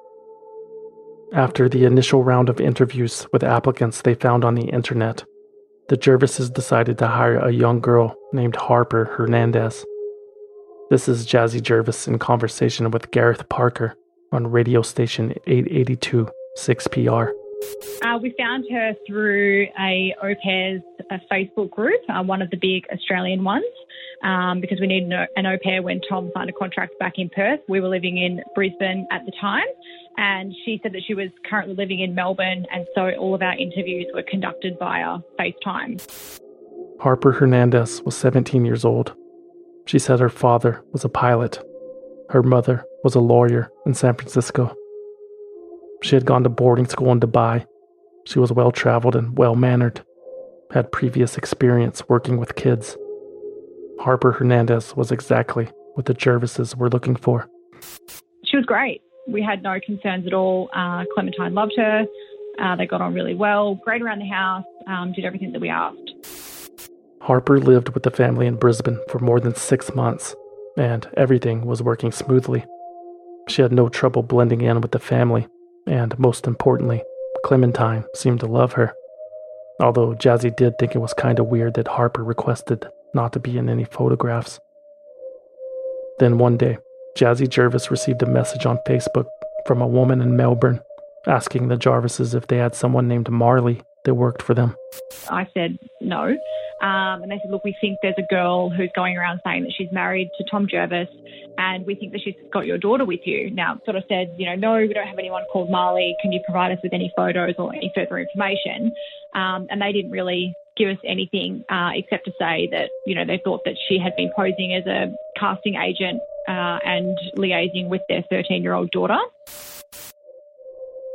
After the initial round of interviews with applicants they found on the internet, the Jervises decided to hire a young girl named Harper Hernandez. This is Jazzy Jervis in conversation with Gareth Parker on radio station eight eighty-two, six P R. Uh, we found her through a au pair's a Facebook group, uh, one of the big Australian ones, um, because we needed an au pair when Tom signed a contract back in Perth. We were living in Brisbane at the time, and she said that she was currently living in Melbourne, and so all of our interviews were conducted via FaceTime. Harper Hernandez was seventeen years old. She said her father was a pilot. Her mother was a lawyer in San Francisco. She had gone to boarding school in Dubai. She was well-traveled and well-mannered, had previous experience working with kids. Harper Hernandez was exactly what the Jervises were looking for. She was great. We had no concerns at all. Uh, Clementine loved her. Uh, they got on really well, great around the house, um, did everything that we asked. Harper lived with the family in Brisbane for more than six months, and everything was working smoothly. She had no trouble blending in with the family, and most importantly, Clementine seemed to love her. Although Jazzy did think it was kind of weird that Harper requested not to be in any photographs. Then one day, Jazzy Jervis received a message on Facebook from a woman in Melbourne asking the Jarvises if they had someone named Marley that worked for them. I said no. Um, and they said, look, we think there's a girl who's going around saying that she's married to Tom Jervis and we think that she's got your daughter with you. Now, sort of said, you know, no, we don't have anyone called Marley. Can you provide us with any photos or any further information? Um, and they didn't really give us anything uh, except to say that, you know, they thought that she had been posing as a casting agent uh, and liaising with their thirteen-year-old daughter.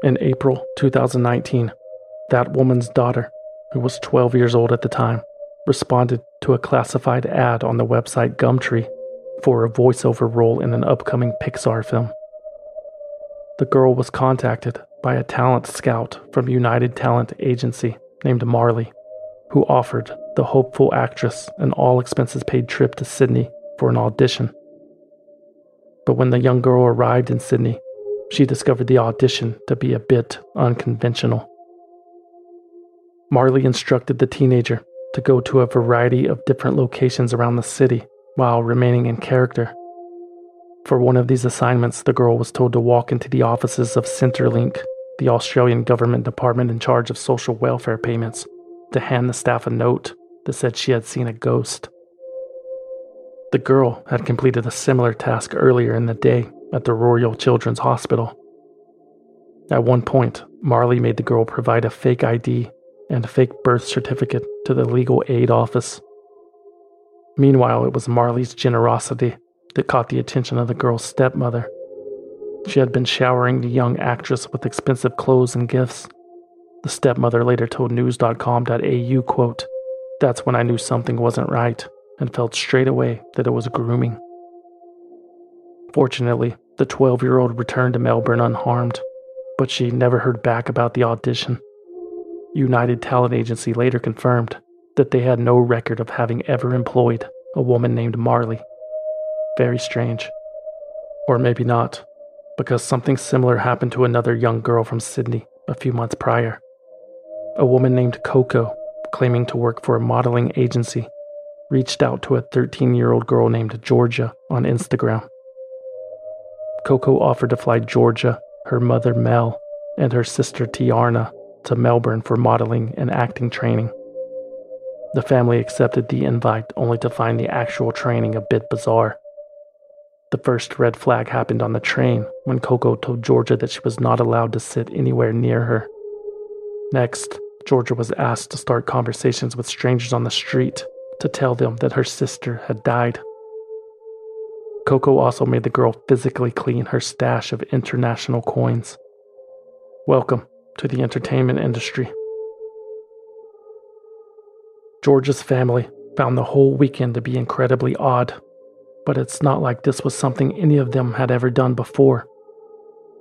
In April two thousand nineteen, that woman's daughter, who was twelve years old at the time, responded to a classified ad on the website Gumtree for a voiceover role in an upcoming Pixar film. The girl was contacted by a talent scout from United Talent Agency named Marley, who offered the hopeful actress an all-expenses-paid trip to Sydney for an audition. But when the young girl arrived in Sydney, she discovered the audition to be a bit unconventional. Marley instructed the teenager to go to a variety of different locations around the city while remaining in character. For one of these assignments, the girl was told to walk into the offices of Centrelink, the Australian government department in charge of social welfare payments, to hand the staff a note that said she had seen a ghost. The girl had completed a similar task earlier in the day at the Royal Children's Hospital. At one point, Marley made the girl provide a fake I D and a fake birth certificate to the legal aid office. Meanwhile, it was Marley's generosity that caught the attention of the girl's stepmother. She had been showering the young actress with expensive clothes and gifts. The stepmother later told news dot com dot a u, quote, "That's when I knew something wasn't right and felt straight away that it was grooming." Fortunately, the twelve-year-old returned to Melbourne unharmed, but she never heard back about the audition. United Talent Agency later confirmed that they had no record of having ever employed a woman named Marley. Very strange. Or maybe not, because something similar happened to another young girl from Sydney a few months prior. A woman named Coco, claiming to work for a modeling agency, reached out to a thirteen-year-old girl named Georgia on Instagram. Coco offered to fly Georgia, her mother Mel, and her sister Tiarna to Melbourne for modeling and acting training. The family accepted the invite only to find the actual training a bit bizarre. The first red flag happened on the train when Coco told Georgia that she was not allowed to sit anywhere near her. Next, Georgia was asked to start conversations with strangers on the street to tell them that her sister had died. Coco also made the girl physically clean her stash of international coins. Welcome to the entertainment industry. Georgia's family found the whole weekend to be incredibly odd, but it's not like this was something any of them had ever done before.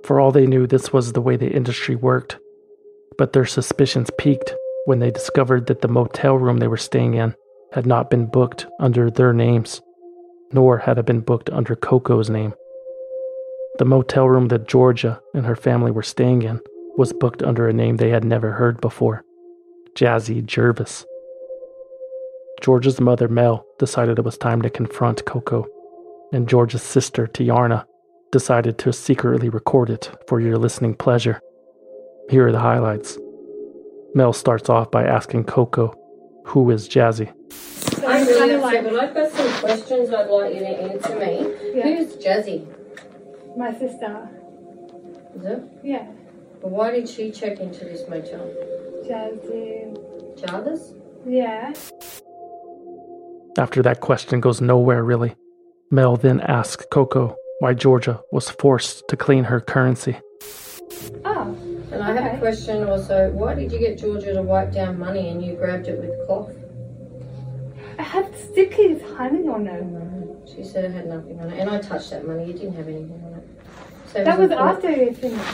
For all they knew, this was the way the industry worked. But their suspicions peaked when they discovered that the motel room they were staying in had not been booked under their names, nor had it been booked under Coco's name. The motel room that Georgia and her family were staying in was booked under a name they had never heard before, Jazzy Jervis. Georgia's mother, Mel, decided it was time to confront Coco, and Georgia's sister, Tiarna, decided to secretly record it for your listening pleasure. Here are the highlights. Mel starts off by asking Coco, who is Jazzy? I'm kind of like, I've got some questions I'd like you to answer me. Yeah. Who's Jazzy? My sister. Is it? Yeah. But why did she check into this motel? Jazzy. Jarvis? Yeah. After that question goes nowhere, really. Mel then asks Coco why Georgia was forced to clean her currency. Oh, and I okay. have a question also. Why did you get Georgia to wipe down money and you grabbed it with cloth? It had stickers, honey, on it. No, she said it had nothing on it. And I touched that money. You didn't have anything on it. So it that was, was after it finished.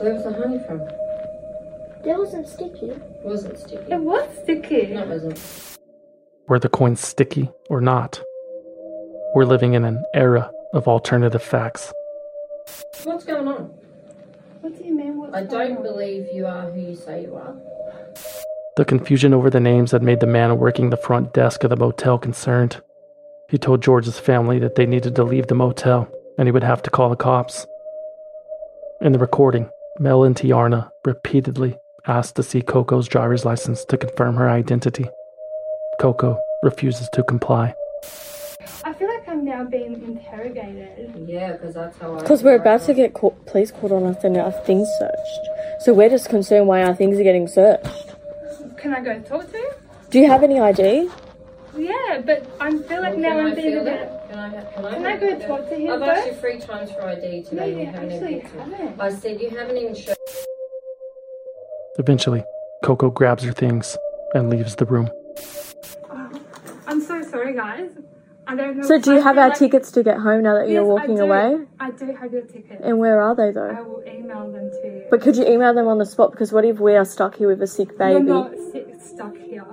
Where was the honey from? That wasn't sticky. It wasn't sticky. It was sticky. No, it wasn't. Were the coins sticky or not? We're living in an era of alternative facts. What's going on? What do you mean? What's I don't on? believe you are who you say you are. The confusion over the names had made the man working the front desk of the motel concerned. He told George's family that they needed to leave the motel and he would have to call the cops. In the recording, Mel and Tiarna repeatedly asked to see Coco's driver's license to confirm her identity. Coco refuses to comply. I feel like I'm now being interrogated. Yeah, because that's how I... Because we're about to get caught, police called on us and our things searched. So we're just concerned why our things are getting searched. Can I go talk to you? Do you have any I D? Yeah, but I feel like well, now I'm being... Can I, can I, can I go talk it? to him I've first? Asked you three times for I D today. No, you haven't actually haven't. I said you haven't even shown... Eventually, Coco grabs her things and leaves the room. Oh, I'm so sorry, guys. I don't know. So do you I have our like... tickets to get home now that yes, you're walking I away? I do have your tickets. And where are they, though? I will email them to you. But could you email them on the spot? Because what if we are stuck here with a sick baby? We're not sick, stuck here.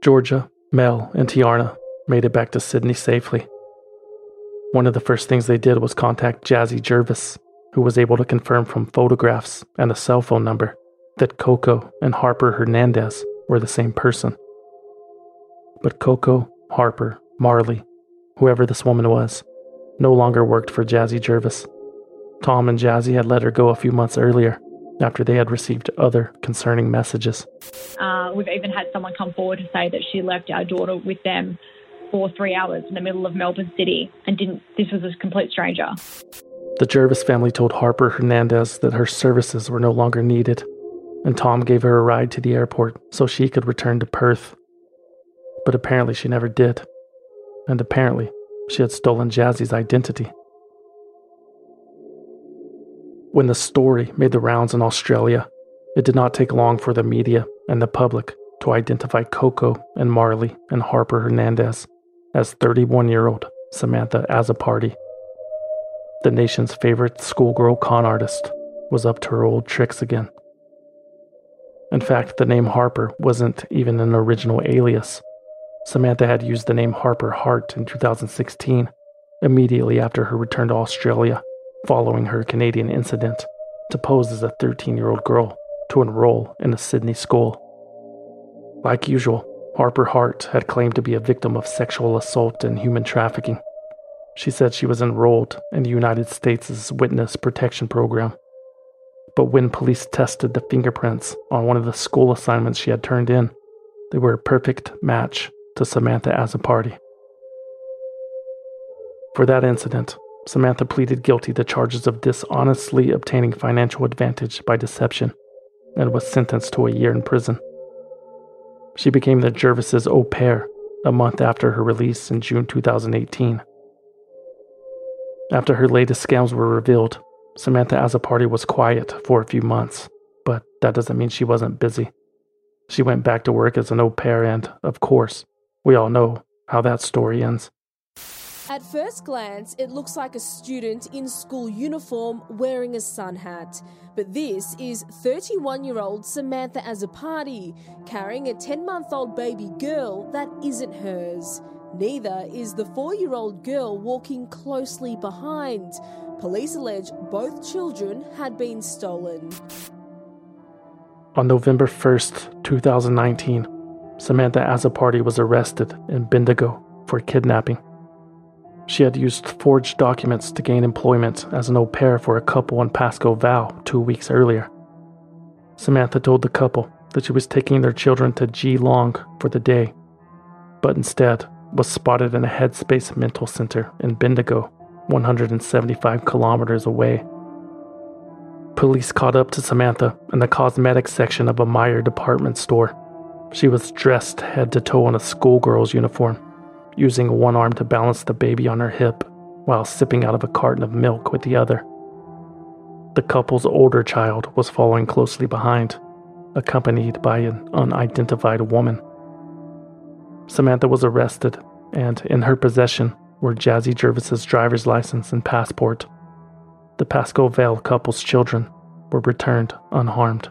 Georgia, Mel, and Tiarna made it back to Sydney safely. One of the first things they did was contact Jazzy Jervis, who was able to confirm from photographs and a cell phone number that Coco and Harper Hernandez were the same person. But Coco, Harper, Marley, whoever this woman was, no longer worked for Jazzy Jervis. Tom and Jazzy had let her go a few months earlier after they had received other concerning messages. Uh, we've even had someone come forward to say that she left our daughter with them for three hours in the middle of Melbourne City and didn't. This was a complete stranger. The Jervis family told Harper Hernandez that her services were no longer needed, and Tom gave her a ride to the airport so she could return to Perth. But apparently she never did, and apparently she had stolen Jazzy's identity. When the story made the rounds in Australia, it did not take long for the media and the public to identify Coco and Marley and Harper Hernandez as thirty-one-year-old Samantha Azzopardi. The nation's favorite schoolgirl con artist was up to her old tricks again. In fact, the name Harper wasn't even an original alias. Samantha had used the name Harper Hart in two thousand sixteen, immediately after her return to Australia, following her Canadian incident, to pose as a thirteen-year-old girl to enroll in a Sydney school. Like usual, Harper Hart had claimed to be a victim of sexual assault and human trafficking. She said she was enrolled in the United States' Witness Protection Program. But when police tested the fingerprints on one of the school assignments she had turned in, they were a perfect match to Samantha Azzopardi. For that incident, Samantha pleaded guilty to charges of dishonestly obtaining financial advantage by deception and was sentenced to a year in prison. She became the Jervis' au pair a month after her release in June two thousand eighteen. After her latest scams were revealed, Samantha Azzopardi was quiet for a few months, but that doesn't mean she wasn't busy. She went back to work as an au pair and, of course, we all know how that story ends. At first glance, it looks like a student in school uniform wearing a sun hat. But this is thirty-one-year-old Samantha Azzopardi carrying a ten-month-old baby girl that isn't hers. Neither is the four-year-old girl walking closely behind. Police allege both children had been stolen. On November first, twenty nineteen, Samantha Azzopardi was arrested in Bendigo for kidnapping. She had used forged documents to gain employment as an au pair for a couple in Pascoe Vale two weeks earlier. Samantha told the couple that she was taking their children to Geelong for the day, but instead was spotted in a Headspace mental center in Bendigo, one hundred seventy-five kilometers away. Police caught up to Samantha in the cosmetics section of a Myer department store. She was dressed head to toe in a schoolgirl's uniform, using one arm to balance the baby on her hip while sipping out of a carton of milk with the other. The couple's older child was following closely behind, accompanied by an unidentified woman. Samantha was arrested, and in her possession were Jazzy Jervis's driver's license and passport. The Pascoe Vale couple's children were returned unharmed.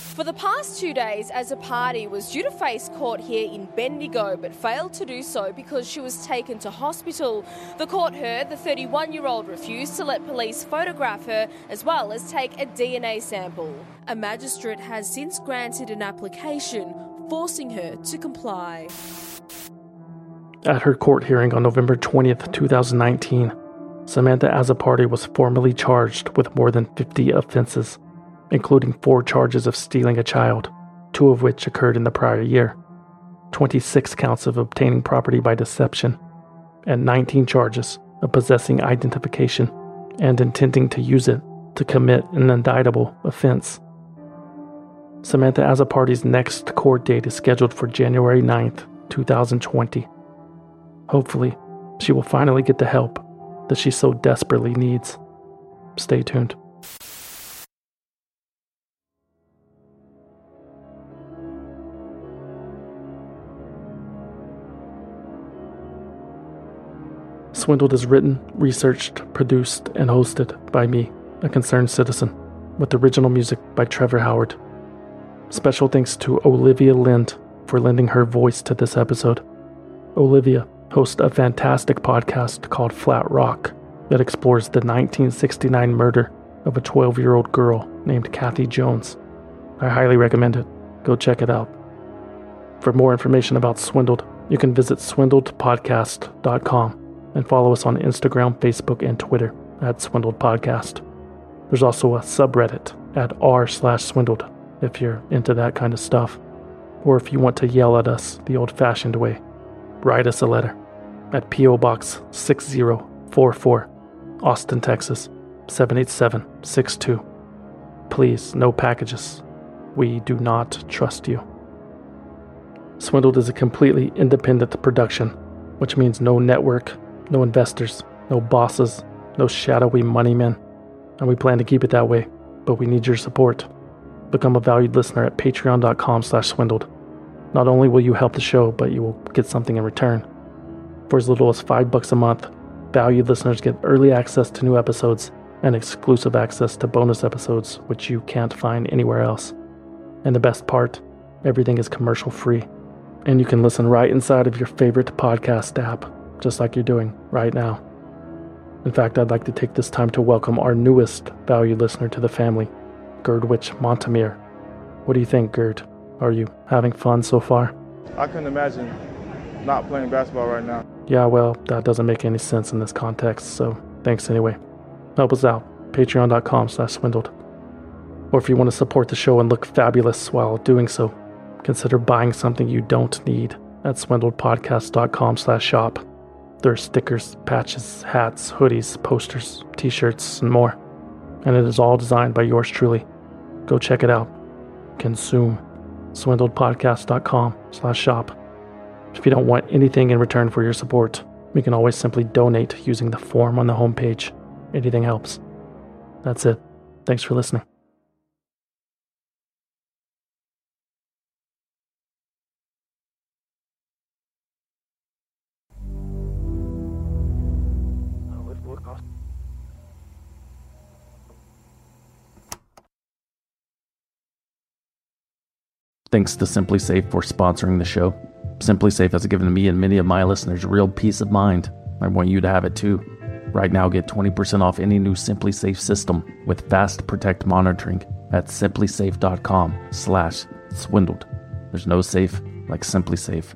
For the past two days, Azzopardi was due to face court here in Bendigo, but failed to do so because she was taken to hospital. The court heard the thirty-one-year-old refused to let police photograph her, as well as take a D N A sample. A magistrate has since granted an application, forcing her to comply. At her court hearing on November twentieth, twenty nineteen, Samantha Azzopardi was formally charged with more than fifty offenses, including four charges of stealing a child, two of which occurred in the prior year, twenty-six counts of obtaining property by deception, and nineteen charges of possessing identification and intending to use it to commit an indictable offense. Samantha Azzopardi's next court date is scheduled for January ninth, twenty twenty. Hopefully, she will finally get the help that she so desperately needs. Stay tuned. Swindled is written, researched, produced, and hosted by me, a concerned citizen, with original music by Trevor Howard. Special thanks to Olivia Lind for lending her voice to this episode. Olivia hosts a fantastic podcast called Flat Rock that explores the nineteen sixty-nine murder of a twelve-year-old girl named Kathy Jones. I highly recommend it. Go check it out. For more information about Swindled, you can visit swindled podcast dot com. And follow us on Instagram, Facebook, and Twitter at Swindled Podcast. There's also a subreddit at r slash swindled if you're into that kind of stuff. Or if you want to yell at us the old-fashioned way, write us a letter at P O Box six zero four four, Austin, Texas, seven eight seven six two. Please, no packages. We do not trust you. Swindled is a completely independent production, which means no network, no investors, no bosses, no shadowy money men. And we plan to keep it that way, but we need your support. Become a valued listener at patreon.com slash swindled. Not only will you help the show, but you will get something in return. For as little as five bucks a month, valued listeners get early access to new episodes and exclusive access to bonus episodes, which you can't find anywhere else. And the best part, everything is commercial free. And you can listen right inside of your favorite podcast app, just like you're doing right now. In fact, I'd like to take this time to welcome our newest valued listener to the family, Guerdwich Montimer. What do you think, Gerd? Are you having fun so far? I couldn't imagine not playing basketball right now. Yeah, well, that doesn't make any sense in this context, so thanks anyway. Help us out, patreon.com slash swindled. Or if you want to support the show and look fabulous while doing so, consider buying something you don't need at swindledpodcast.com slash shop. There are stickers, patches, hats, hoodies, posters, t-shirts, and more. And it is all designed by yours truly. Go check it out. Consume. Swindledpodcast.com slash shop. If you don't want anything in return for your support, you can always simply donate using the form on the homepage. Anything helps. That's it. Thanks for listening. Thanks to SimpliSafe for sponsoring the show. SimpliSafe has given me and many of my listeners real peace of mind. I want you to have it too. Right now, get twenty percent off any new SimpliSafe system with Fast Protect monitoring at SimpliSafe.com slash swindled. There's no safe like SimpliSafe.